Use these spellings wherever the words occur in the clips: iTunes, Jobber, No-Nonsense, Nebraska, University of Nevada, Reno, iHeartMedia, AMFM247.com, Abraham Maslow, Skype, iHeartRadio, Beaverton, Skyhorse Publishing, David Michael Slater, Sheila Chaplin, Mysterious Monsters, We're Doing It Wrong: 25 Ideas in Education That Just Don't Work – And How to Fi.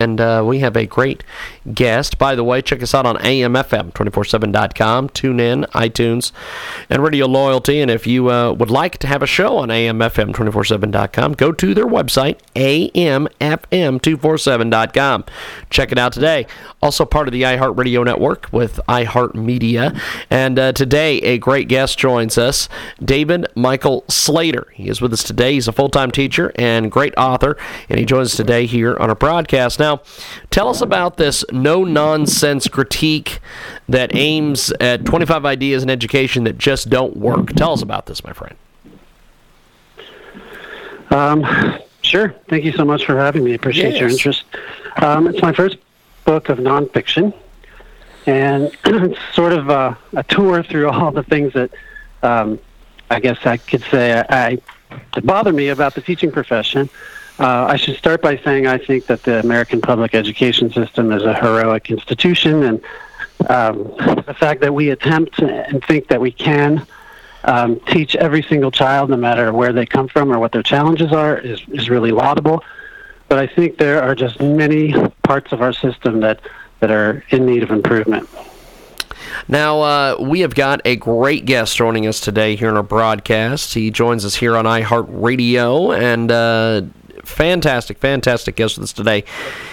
And we have a great guest. By the way, check us out on AMFM247.com. Tune in, iTunes, and Radio Loyalty. And if you would like to have a show on AMFM247.com, go to their website, AMFM247.com. Check it out today. Also part of the iHeartRadio network with iHeartMedia. And today, a great guest joins us, David Michael Slater. He is with us today. He's a full-time teacher and great author. And he joins us today here on our broadcast. Now, tell us about this no-nonsense critique that aims at 25 ideas in education that just don't work. Tell us about this, my friend. Sure. Thank you so much for having me. I appreciate your interest. It's my first book of nonfiction, and it's sort of a tour through all the things that I guess I could say that bother me about the teaching profession. I should start by saying I think that the American public education system is a heroic institution, and the fact that we attempt and think that we can teach every single child, no matter where they come from or what their challenges are, is really laudable. But I think there are just many parts of our system that are in need of improvement. Now, we have got a great guest joining us today here in our broadcast. He joins us here on iHeartRadio, and fantastic guest with us today.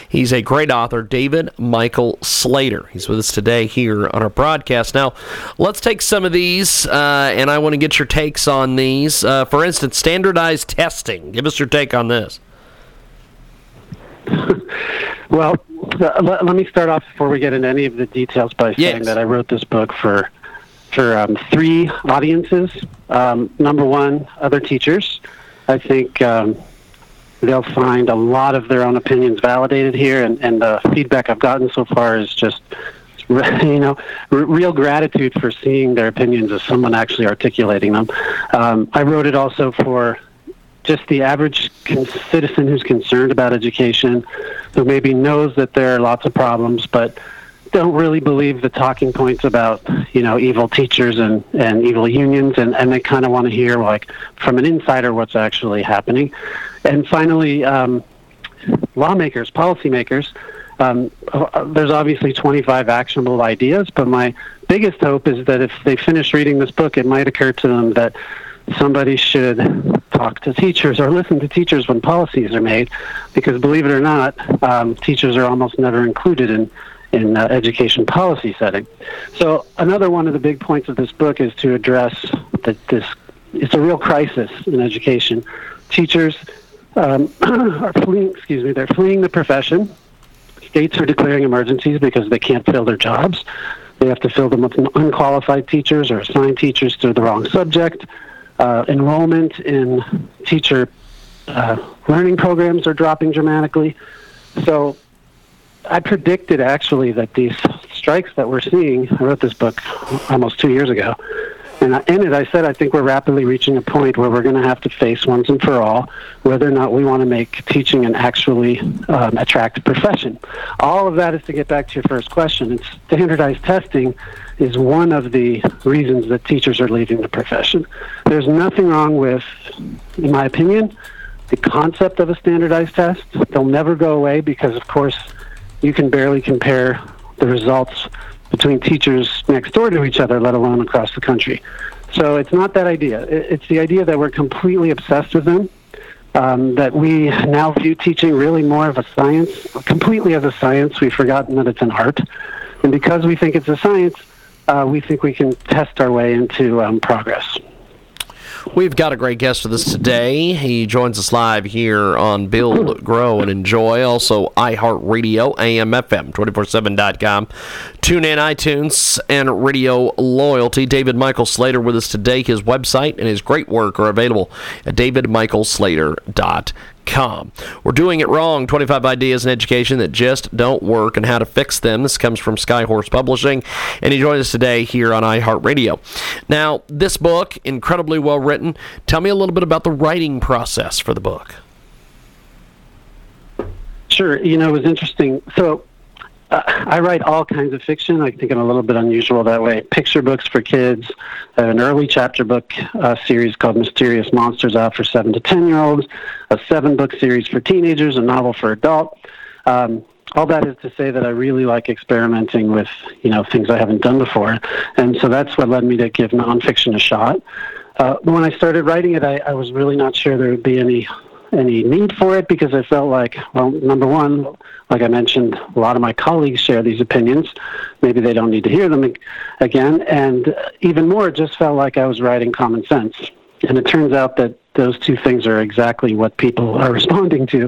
He's a great author, David Michael Slater. He's with us today here on our broadcast. Now, let's take some of these, and I want to get your takes on these. For instance, standardized testing. Give us your take on this. Well, let me start off before we get into any of the details by saying that I wrote this book for three audiences. Number one, other teachers. I think they'll find a lot of their own opinions validated here, and the feedback I've gotten so far is just, real gratitude for seeing their opinions as someone actually articulating them. I wrote it also for just the average citizen who's concerned about education, who maybe knows that there are lots of problems, but don't really believe the talking points about, evil teachers and evil unions, and they kind of want to hear, from an insider what's actually happening. And finally, lawmakers, policymakers. There's obviously 25 actionable ideas, but my biggest hope is that if they finish reading this book, it might occur to them that somebody should talk to teachers or listen to teachers when policies are made, because believe it or not, teachers are almost never included in education policy setting. So another one of the big points of this book is to address that it's a real crisis in education. Teachers are fleeing the profession. States are declaring emergencies because they can't fill their jobs. They have to fill them with unqualified teachers or assign teachers to the wrong subject. Enrollment in teacher learning programs are dropping dramatically. So I predicted actually that these strikes that we're seeing, I wrote this book almost 2 years ago, and in it I said I think we're rapidly reaching a point where we're going to have to face once and for all whether or not we want to make teaching an actually attractive profession. All of that is to get back to your first question. It's standardized testing is one of the reasons that teachers are leaving the profession. There's nothing wrong with, in my opinion, the concept of a standardized test. They'll never go away because, of course, you can barely compare the results between teachers next door to each other, let alone across the country. So it's not that idea. It's the idea that we're completely obsessed with them, that we now view teaching really more of a science, completely as a science. We've forgotten that it's an art. And because we think it's a science, we think we can test our way into progress. We've got a great guest with us today. He joins us live here on Build, Grow, and Enjoy. Also, iHeartRadio, AMFM247.com. Tune in, iTunes, and Radio Loyalty. David Michael Slater with us today. His website and his great work are available at davidmichaelslater.com. com. We're Doing It Wrong, 25 Ideas in Education That Just Don't Work and How to Fix Them. This comes from Skyhorse Publishing, and he joins us today here on iHeartRadio. Now, this book, incredibly well written. Tell me a little bit about the writing process for the book. Sure. You know, it was interesting. So I write all kinds of fiction. I think I'm a little bit unusual that way. Picture books for kids. I have an early chapter book series called Mysterious Monsters out for 7 to 10-year-olds, a 7-book series for teenagers, a novel for adult. All that is to say that I really like experimenting with, you know, things I haven't done before. And so that's what led me to give nonfiction a shot. When I started writing it, I was really not sure there would be any need for it, because I felt like, well, number one, like I mentioned, a lot of my colleagues share these opinions. Maybe they don't need to hear them again. And even more, it just felt like I was writing common sense. And it turns out that those two things are exactly what people are responding to.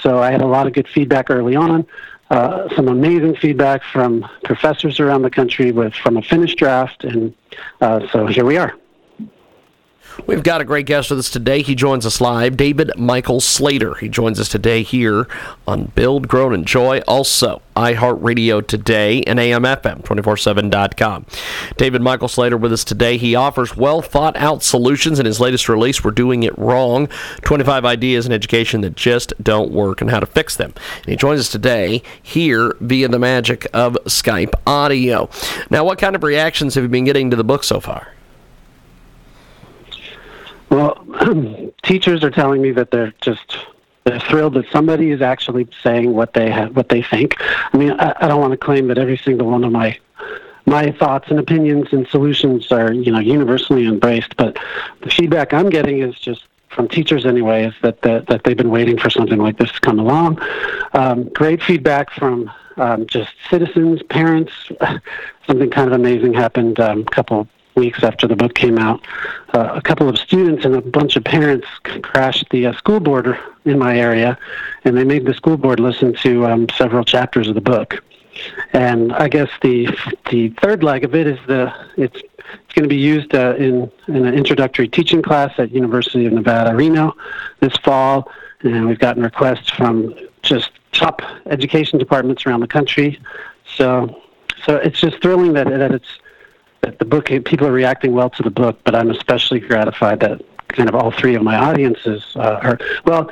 So I had a lot of good feedback early on, some amazing feedback from professors around the country from a finished draft. And so here we are. We've got a great guest with us today. He joins us live, David Michael Slater. He joins us today here on Build, Grow, and Enjoy, also iHeartRadio today and AMFM247.com. David Michael Slater with us today. He offers well-thought-out solutions in his latest release, We're Doing It Wrong, 25 Ideas in Education That Just Don't Work and How to Fix Them. And he joins us today here via the magic of Skype audio. Now, what kind of reactions have you been getting to the book so far? Well, teachers are telling me that they're thrilled that somebody is actually saying what they think. I mean, I don't want to claim that every single one of my thoughts and opinions and solutions are, you know, universally embraced, but the feedback I'm getting is just from teachers anyway, is that they've been waiting for something like this to come along. Great feedback from just citizens, parents. Something kind of amazing happened a couple weeks after the book came out. A couple of students and a bunch of parents crashed the school board in my area, and they made the school board listen to several chapters of the book. And I guess the third leg of it is it's going to be used in an introductory teaching class at University of Nevada, Reno this fall. And we've gotten requests from just top education departments around the country. So it's just thrilling that the book, people are reacting well to the book, but I'm especially gratified that kind of all three of my audiences are. Well,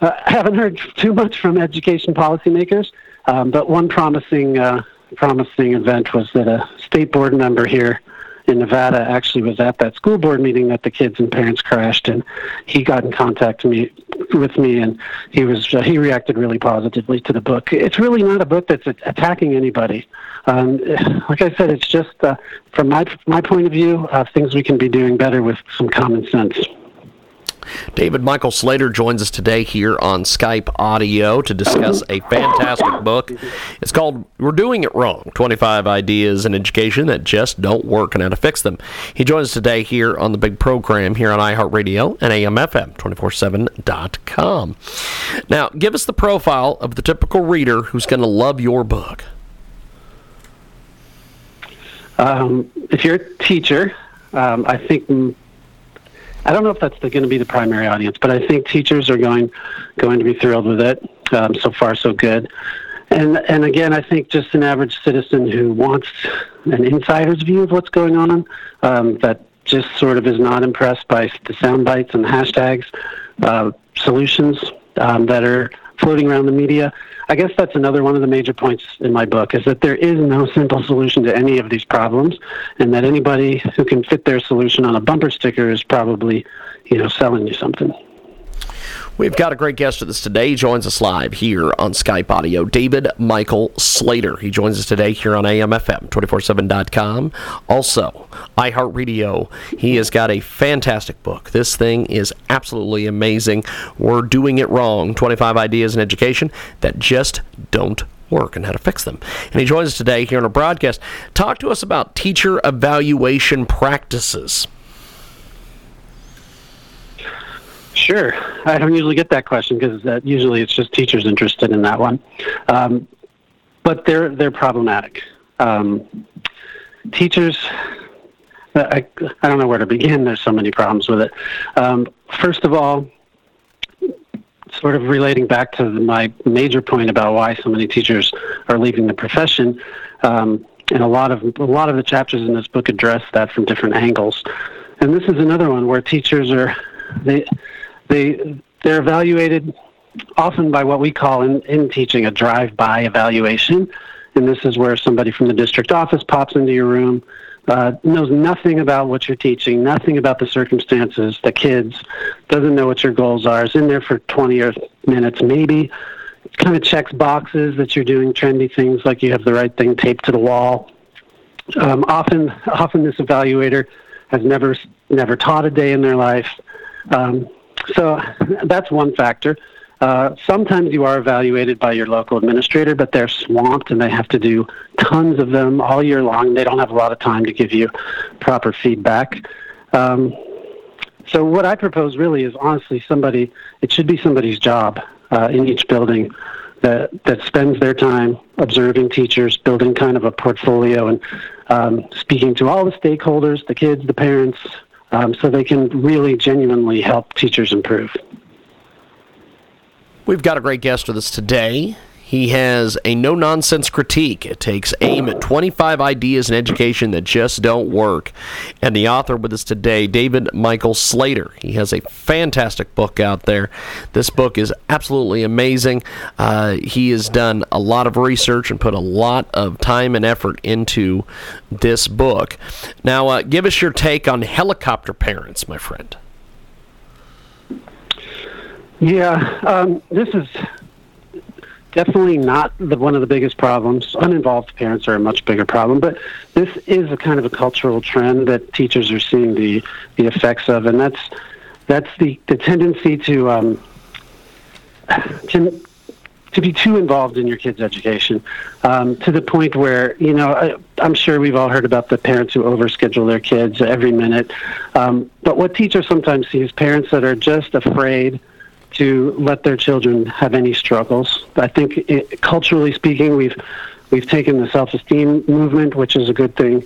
I haven't heard too much from education policymakers, but one promising event was that a state board member here in Nevada actually was at that school board meeting that the kids and parents crashed, and he got in contact with me, and he reacted really positively to the book. It's really not a book that's attacking anybody. Like I said, it's just from my point of view, things we can be doing better with some common sense. David Michael Slater joins us today here on Skype Audio to discuss a fantastic book. It's called We're Doing It Wrong, 25 Ideas in Education That Just Don't Work and How to Fix Them. He joins us today here on the big program here on iHeartRadio and AMFM247.com. Now, give us the profile of the typical reader who's going to love your book. If you're a teacher, I think... I don't know if that's going to be the primary audience, but I think teachers are going to be thrilled with it. So far, so good. And again, I think just an average citizen who wants an insider's view of what's going on, that just sort of is not impressed by the sound bites and hashtags, solutions that are floating around the media. I guess that's another one of the major points in my book, is that there is no simple solution to any of these problems, and that anybody who can fit their solution on a bumper sticker is probably, you know, selling you something. We've got a great guest with us today. He joins us live here on Skype Audio, David Michael Slater. He joins us today here on AMFM247.com, also iHeartRadio. He has got a fantastic book. This thing is absolutely amazing. We're Doing It Wrong, 25 Ideas in Education That Just Don't Work and How to Fix Them. And he joins us today here on a broadcast. Talk to us about teacher evaluation practices. Sure. I don't usually get that question because usually it's just teachers interested in that one. But they're problematic. Teachers, I don't know where to begin. There's so many problems with it. First of all, sort of relating back to my major point about why so many teachers are leaving the profession, and a lot of the chapters in this book address that from different angles. And this is another one where teachers are they're evaluated often by what we call in teaching a drive-by evaluation. And this is where somebody from the district office pops into your room, knows nothing about what you're teaching, nothing about the circumstances, the kids, doesn't know what your goals are, is in there for 20 or minutes maybe, kind of checks boxes that you're doing trendy things like you have the right thing taped to the wall. Often this evaluator has never taught a day in their life. So that's one factor. Sometimes you are evaluated by your local administrator, but they're swamped and they have to do tons of them all year long. They don't have a lot of time to give you proper feedback. So what I propose really is honestly it should be somebody's job in each building that spends their time observing teachers, building kind of a portfolio and speaking to all the stakeholders, the kids, the parents, so they can really genuinely help teachers improve. We've got a great guest with us today. He has a no-nonsense critique. It takes aim at 25 ideas in education that just don't work. And the author with us today, David Michael Slater. He has a fantastic book out there. This book is absolutely amazing. He has done a lot of research and put a lot of time and effort into this book. Now, give us your take on helicopter parents, my friend. Yeah, this is definitely not one of the biggest problems. Uninvolved parents are a much bigger problem, but this is a kind of a cultural trend that teachers are seeing the effects of, and that's the tendency to be too involved in your kids' education, to the point where, you know, I'm sure we've all heard about the parents who overschedule their kids every minute, but what teachers sometimes see is parents that are just afraid to let their children have any struggles. I think culturally speaking, we've taken the self-esteem movement, which is a good thing,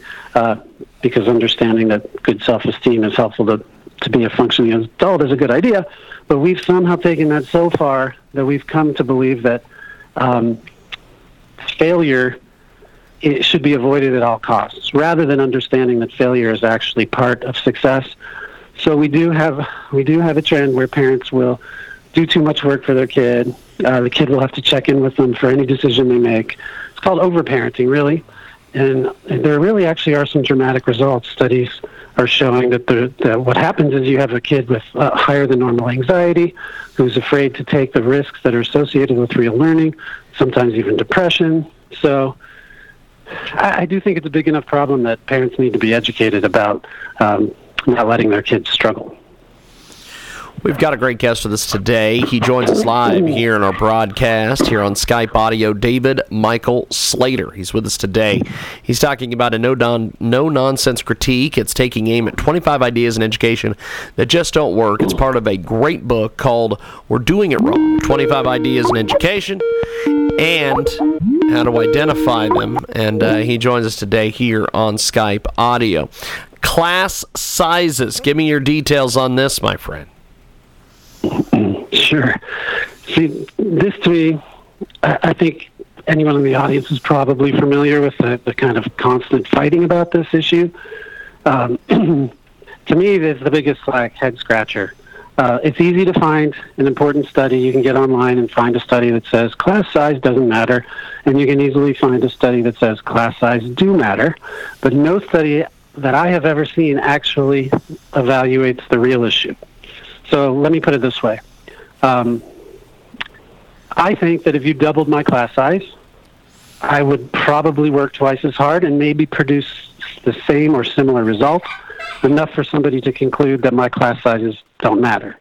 because understanding that good self-esteem is helpful to be a functioning adult is a good idea. But we've somehow taken that so far that we've come to believe that failure it should be avoided at all costs, rather than understanding that failure is actually part of success. So we do have a trend where parents will do too much work for their kid. The kid will have to check in with them for any decision they make. It's called overparenting, really. And there really actually are some dramatic results. Studies are showing that what happens is you have a kid with higher than normal anxiety, who's afraid to take the risks that are associated with real learning, sometimes even depression. So I do think it's a big enough problem that parents need to be educated about not letting their kids struggle. We've got a great guest with us today. He joins us live here in our broadcast here on Skype Audio, David Michael Slater. He's with us today. He's talking about a no-nonsense critique. It's taking aim at 25 ideas in education that just don't work. It's part of a great book called We're Doing It Wrong, 25 Ideas in Education, and How to Identify Them. And he joins us today here on Skype Audio. Class sizes. Give me your details on this, my friend. Sure. See, this to me, I think anyone in the audience is probably familiar with the kind of constant fighting about this issue. To me, it's the biggest head-scratcher. It's easy to find an important study. You can get online and find a study that says class size doesn't matter, and you can easily find a study that says class size do matter, but no study that I have ever seen actually evaluates the real issue. So let me put it this way. I think that if you doubled my class size, I would probably work twice as hard and maybe produce the same or similar results, enough for somebody to conclude that my class sizes don't matter.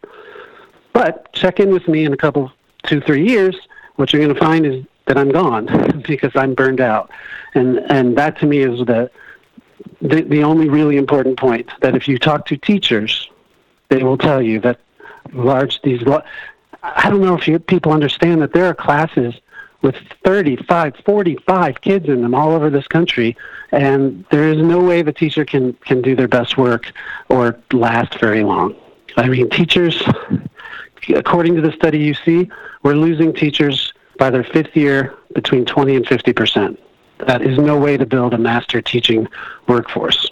But check in with me in 2-3 years, what you're going to find is that I'm gone because I'm burned out. And that to me is the only really important point, that if you talk to teachers, they will tell you that I don't know if people understand that there are classes with 35, 45 kids in them all over this country, and there is no way the teacher can do their best work or last very long. I mean, teachers according to the study you see, we're losing teachers by their fifth year between 20 and 50%. That is no way to build a master teaching workforce.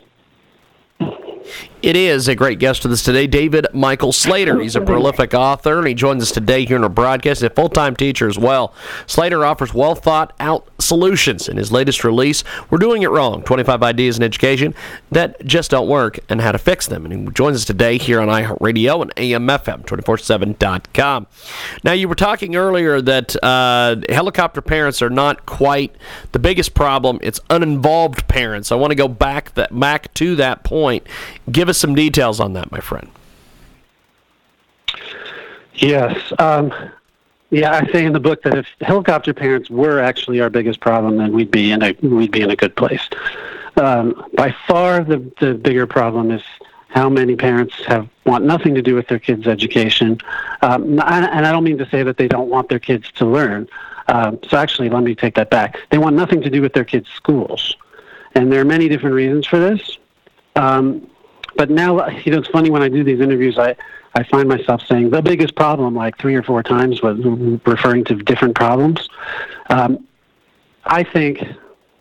It is a great guest with us today, David Michael Slater. He's a prolific author, and he joins us today here in our broadcast, a full-time teacher as well. Slater offers well-thought-out solutions in his latest release, We're Doing It Wrong, 25 Ideas in Education That Just Don't Work and How to Fix Them. And he joins us today here on iHeartRadio and AMFM247.com. Now, you were talking earlier that helicopter parents are not quite the biggest problem. It's uninvolved parents. I want to go back to that point. Give us some details on that, my friend. Yes. I say in the book that if helicopter parents were actually our biggest problem, then we'd be in a good place. By far, the bigger problem is how many parents want nothing to do with their kids' education. And I don't mean to say that they don't want their kids to learn. So actually, let me take that back. They want nothing to do with their kids' schools. And there are many different reasons for this. But now, it's funny, when I do these interviews, I find myself saying the biggest problem like 3 or 4 times, was referring to different problems. I think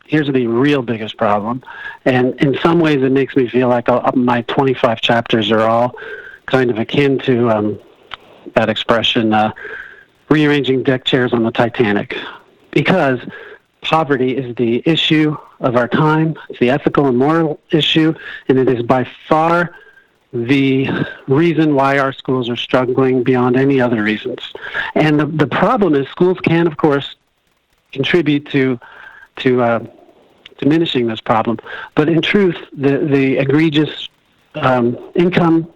here's the real biggest problem. And in some ways, it makes me feel like my 25 chapters are all kind of akin to that expression, rearranging deck chairs on the Titanic. Because poverty is the issue of our time. It's the ethical and moral issue, and it is by far the reason why our schools are struggling beyond any other reasons. And the problem is schools can, of course, contribute to diminishing this problem. But in truth, the egregious income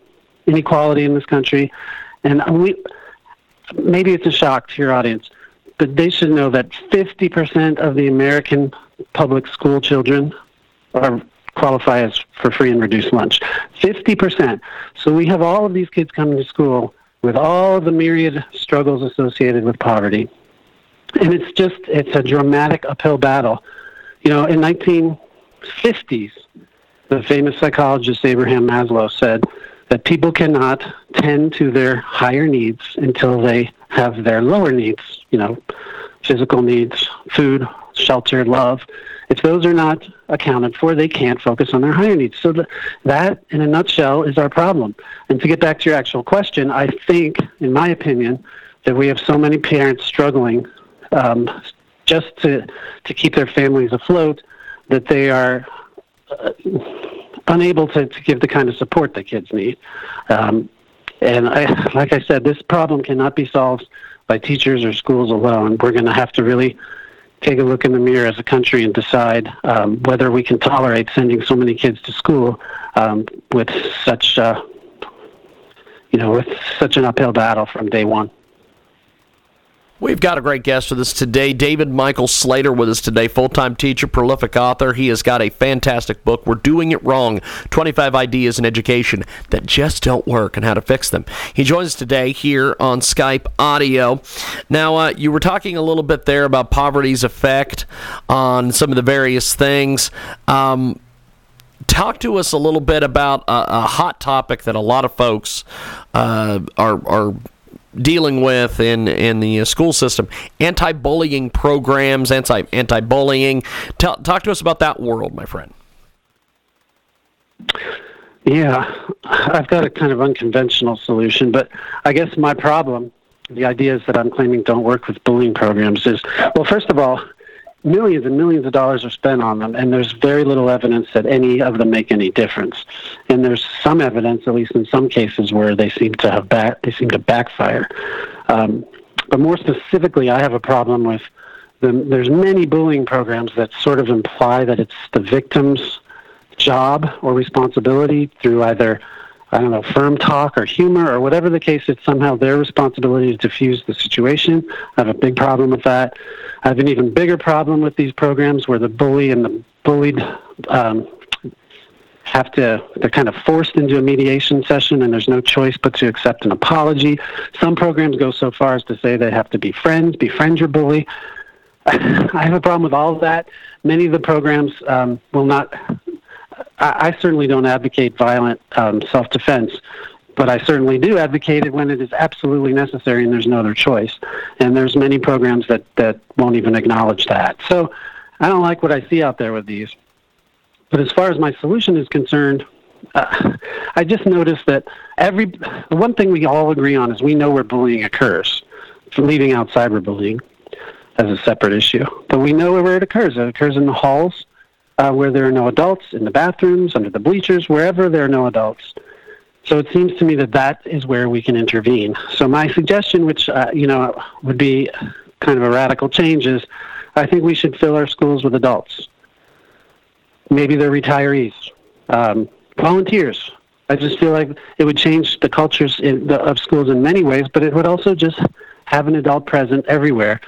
inequality in this country, and maybe it's a shock to your audience, but they should know that 50% of the American public school children qualify as for free and reduced lunch. 50%. So we have all of these kids coming to school with all of the myriad struggles associated with poverty. And it's a dramatic uphill battle. In 1950s, the famous psychologist Abraham Maslow said that people cannot tend to their higher needs until they have their lower needs, physical needs, food, shelter, love. If those are not accounted for, they can't focus on their higher needs. So that, in a nutshell, is our problem. And to get back to your actual question, I think, in my opinion, that we have so many parents struggling just to keep their families afloat that they are unable to give the kind of support that kids need. And like I said, this problem cannot be solved by teachers or schools alone. We're going to have to really take a look in the mirror as a country and decide whether we can tolerate sending so many kids to school with such, an uphill battle from day one. We've got a great guest with us today, David Michael Slater with us today, full-time teacher, prolific author. He has got a fantastic book, We're Doing It Wrong, 25 Ideas in Education That Just Don't Work and How to Fix Them. He joins us today here on Skype Audio. Now, you were talking a little bit there about poverty's effect on some of the various things. Talk to us a little bit about a hot topic that a lot of folks are dealing with in the school system, anti-bullying programs, anti-bullying. Talk to us about that world, my friend. Yeah, I've got a kind of unconventional solution, but I guess my problem, the ideas that I'm claiming don't work with bullying programs is, well, first of all, millions and millions of dollars are spent on them, and there's very little evidence that any of them make any difference. And there's some evidence, at least in some cases, where they seem to backfire. But more specifically, I have a problem with there's many bullying programs that sort of imply that it's the victim's job or responsibility through either, firm talk or humor or whatever the case, it's somehow their responsibility to diffuse the situation. I have a big problem with that. I have an even bigger problem with these programs where the bully and the bullied they're kind of forced into a mediation session and there's no choice but to accept an apology. Some programs go so far as to say they have to be friends, befriend your bully. I have a problem with all of that. Many of the programs will not. I certainly don't advocate violent self-defense, But I certainly do advocate it when it is absolutely necessary and there's no other choice. And there's many programs that won't even acknowledge that. So I don't like what I see out there with these. But as far as my solution is concerned, I just noticed that one thing we all agree on is we know where bullying occurs, leaving out cyberbullying as a separate issue. But we know where it occurs. It occurs in the halls where there are no adults, in the bathrooms, under the bleachers, wherever there are no adults. So it seems to me that is where we can intervene. So my suggestion, which would be kind of a radical change, is I think we should fill our schools with adults. Maybe they're retirees. Volunteers. I just feel like it would change the cultures of schools in many ways, but it would also just have an adult present everywhere.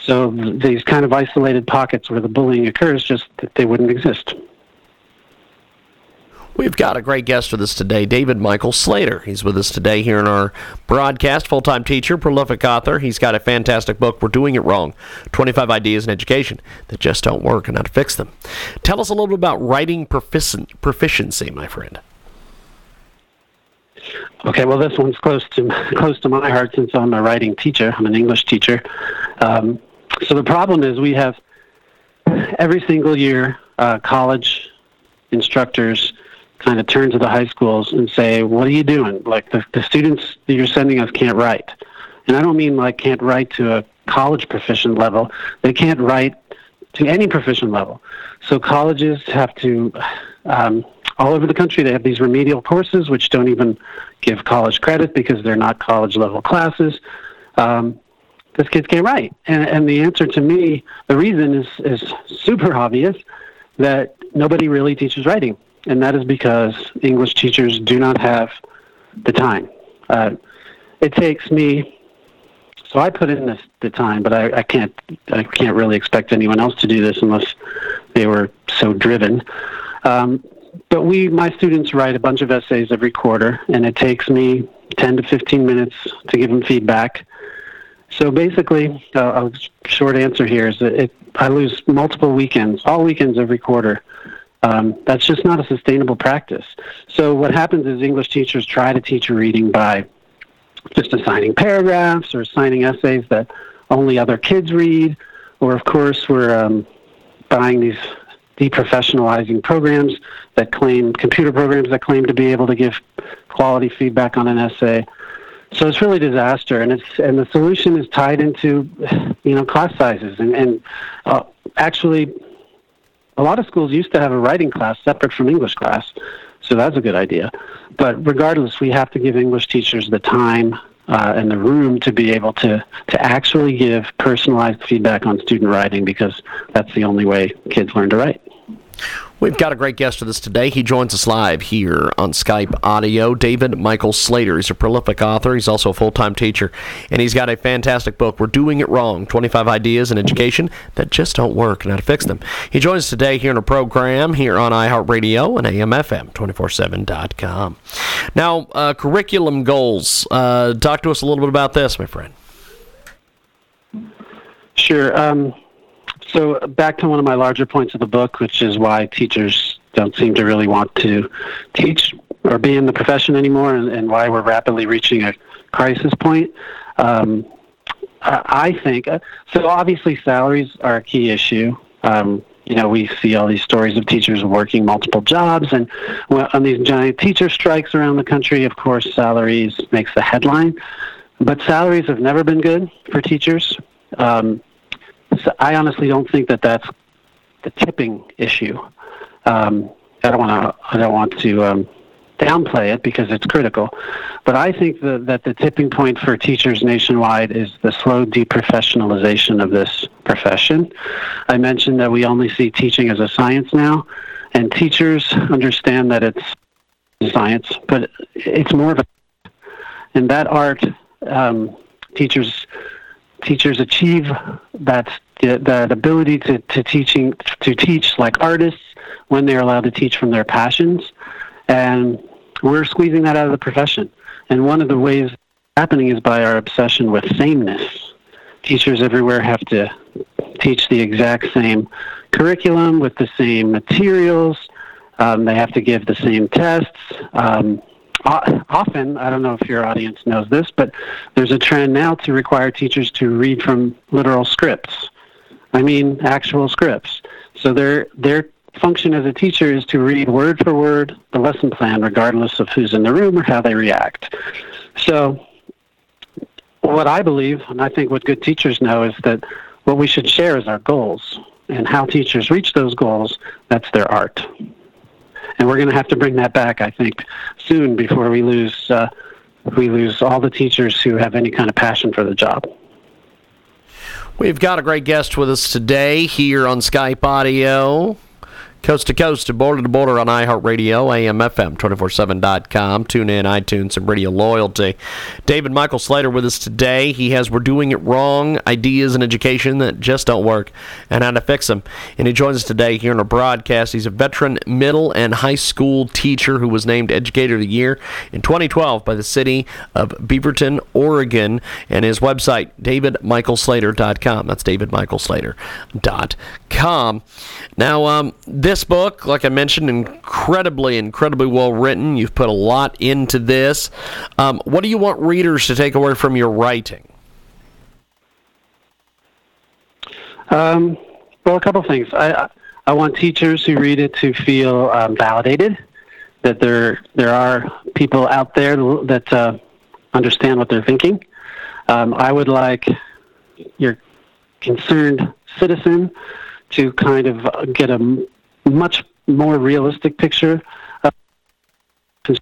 So these kind of isolated pockets where the bullying occurs, just that they wouldn't exist. We've got a great guest with us today, David Michael Slater. He's with us today here in our broadcast, full-time teacher, prolific author. He's got a fantastic book, We're Doing It Wrong, 25 Ideas in Education That Just Don't Work and How to Fix Them. Tell us a little bit about writing proficiency, my friend. Okay, well, this one's close to my heart since I'm a writing teacher. I'm an English teacher. So the problem is we have every single year college instructors kind of turn to the high schools and say, what are you doing? Like the students that you're sending us can't write. And I don't mean like can't write to a college proficient level. They can't write to any proficient level. So colleges have to, all over the country, they have these remedial courses which don't even give college credit because they're not college level classes. This kid can't write. And the answer to me, the reason is super obvious, that nobody really teaches writing. And that is because English teachers do not have the time. It takes me, so I put in the time, but I can't really expect anyone else to do this unless they were so driven. But my students write a bunch of essays every quarter, and it takes me 10 to 15 minutes to give them feedback. So basically, a short answer here is that I lose all weekends every quarter. That's just not a sustainable practice. So what happens is English teachers try to teach reading by just assigning paragraphs or assigning essays that only other kids read, or of course we're buying these deprofessionalizing programs that claim, computer programs that claim to be able to give quality feedback on an essay. So it's really a disaster, and the solution is tied into class sizes, and actually, a lot of schools used to have a writing class separate from English class, so that's a good idea. But regardless, we have to give English teachers the time and the room to be able to actually give personalized feedback on student writing, because that's the only way kids learn to write. We've got a great guest with us today. He joins us live here on Skype Audio, David Michael Slater. He's a prolific author. He's also a full-time teacher, and he's got a fantastic book, We're Doing It Wrong, 25 Ideas in Education That Just Don't Work and How to Fix Them. He joins us today here in a program here on iHeartRadio and AMFM247.com. Now, curriculum goals. Talk to us a little bit about this, my friend. Sure. So back to one of my larger points of the book, which is why teachers don't seem to really want to teach or be in the profession anymore, and why we're rapidly reaching a crisis point. I think, so obviously salaries are a key issue. We see all these stories of teachers working multiple jobs, and on these giant teacher strikes around the country, of course, salaries makes the headline. But salaries have never been good for teachers. So I honestly don't think that's the tipping issue. I don't want to downplay it because it's critical, but I think that the tipping point for teachers nationwide is the slow deprofessionalization of this profession. I mentioned that we only see teaching as a science now, and teachers understand that it's science, but it's more of a, and that art, teachers achieve that ability to teach like artists when they're allowed to teach from their passions, and we're squeezing that out of the profession. And one of the ways happening is by our obsession with sameness. Teachers everywhere have to teach the exact same curriculum with the same materials. They have to give the same tests. Often, I don't know if your audience knows this, but there's a trend now to require teachers to read from literal scripts. I mean, actual scripts. So their function as a teacher is to read word for word the lesson plan, regardless of who's in the room or how they react. So what I believe, and I think what good teachers know, is that what we should share is our goals. And how teachers reach those goals, that's their art. And we're going to have to bring that back, I think, soon before we lose all the teachers who have any kind of passion for the job. We've got a great guest with us today here on Skype Audio, coast to coast and border to border on iHeartRadio, AMFM247.com. Tune in, iTunes, and Radio Loyalty. David Michael Slater with us today. He has We're Doing It Wrong, Ideas in Education That Just Don't Work, and How to Fix Them. And he joins us today here on our broadcast. He's a veteran middle and high school teacher who was named Educator of the Year in 2012 by the city of Beaverton, Oregon, and his website, davidmichaelslater.com. That's davidmichaelslater.com. Now, This book, like I mentioned, incredibly well written. You've put a lot into this. What do you want readers to take away from your writing? Well, a couple things. I want teachers who read it to feel validated, that there are people out there that understand what they're thinking. I would like your concerned citizen to kind of get a much more realistic picture, because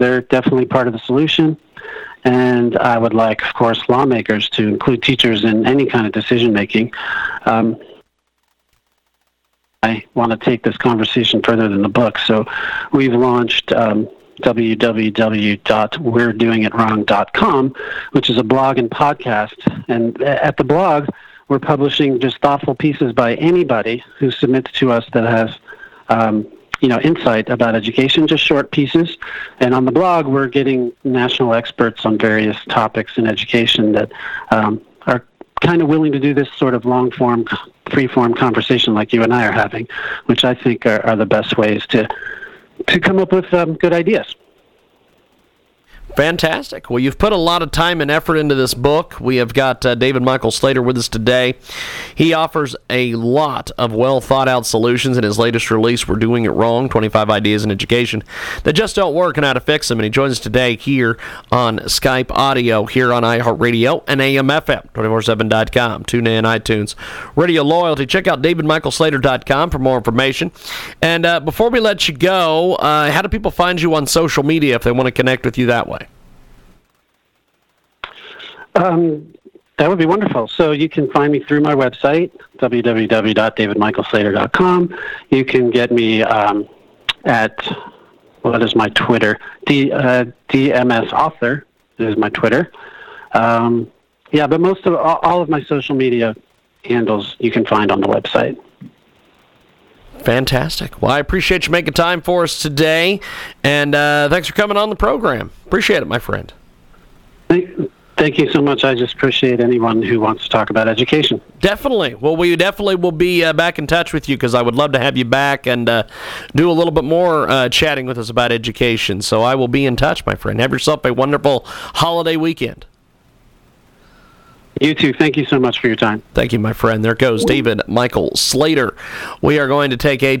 they're definitely part of the solution. And I would like, of course, lawmakers to include teachers in any kind of decision making. I want to take this conversation further than the book, so we've launched www.weredoingitwrong.com, which is a blog and podcast. And at the blog, we're publishing just thoughtful pieces by anybody who submits to us that has, insight about education, just short pieces. And on the blog, we're getting national experts on various topics in education that are kind of willing to do this sort of long-form, free-form conversation like you and I are having, which I think are the best ways to come up with good ideas. Fantastic. Well, you've put a lot of time and effort into this book. We have got David Michael Slater with us today. He offers a lot of well-thought-out solutions in his latest release, We're Doing It Wrong, 25 Ideas in Education That Just Don't Work and How to Fix Them. And he joins us today here on Skype Audio, here on iHeartRadio and AMFM247.com. Tune in, iTunes, Radio Loyalty. Check out DavidMichaelSlater.com for more information. And before we let you go, how do people find you on social media if they want to connect with you that way? That would be wonderful. So you can find me through my website, www.davidmichaelslater.com. You can get me at, what is my Twitter? DMS Author is my Twitter. But most of all of my social media handles you can find on the website. Fantastic. Well, I appreciate you making time for us today, and thanks for coming on the program. Appreciate it, my friend. Thank you so much. I just appreciate anyone who wants to talk about education. Definitely. Well, we definitely will be back in touch with you, because I would love to have you back and do a little bit more chatting with us about education. So I will be in touch, my friend. Have yourself a wonderful holiday weekend. You too. Thank you so much for your time. Thank you, my friend. There goes David Michael Slater. We are going to take a...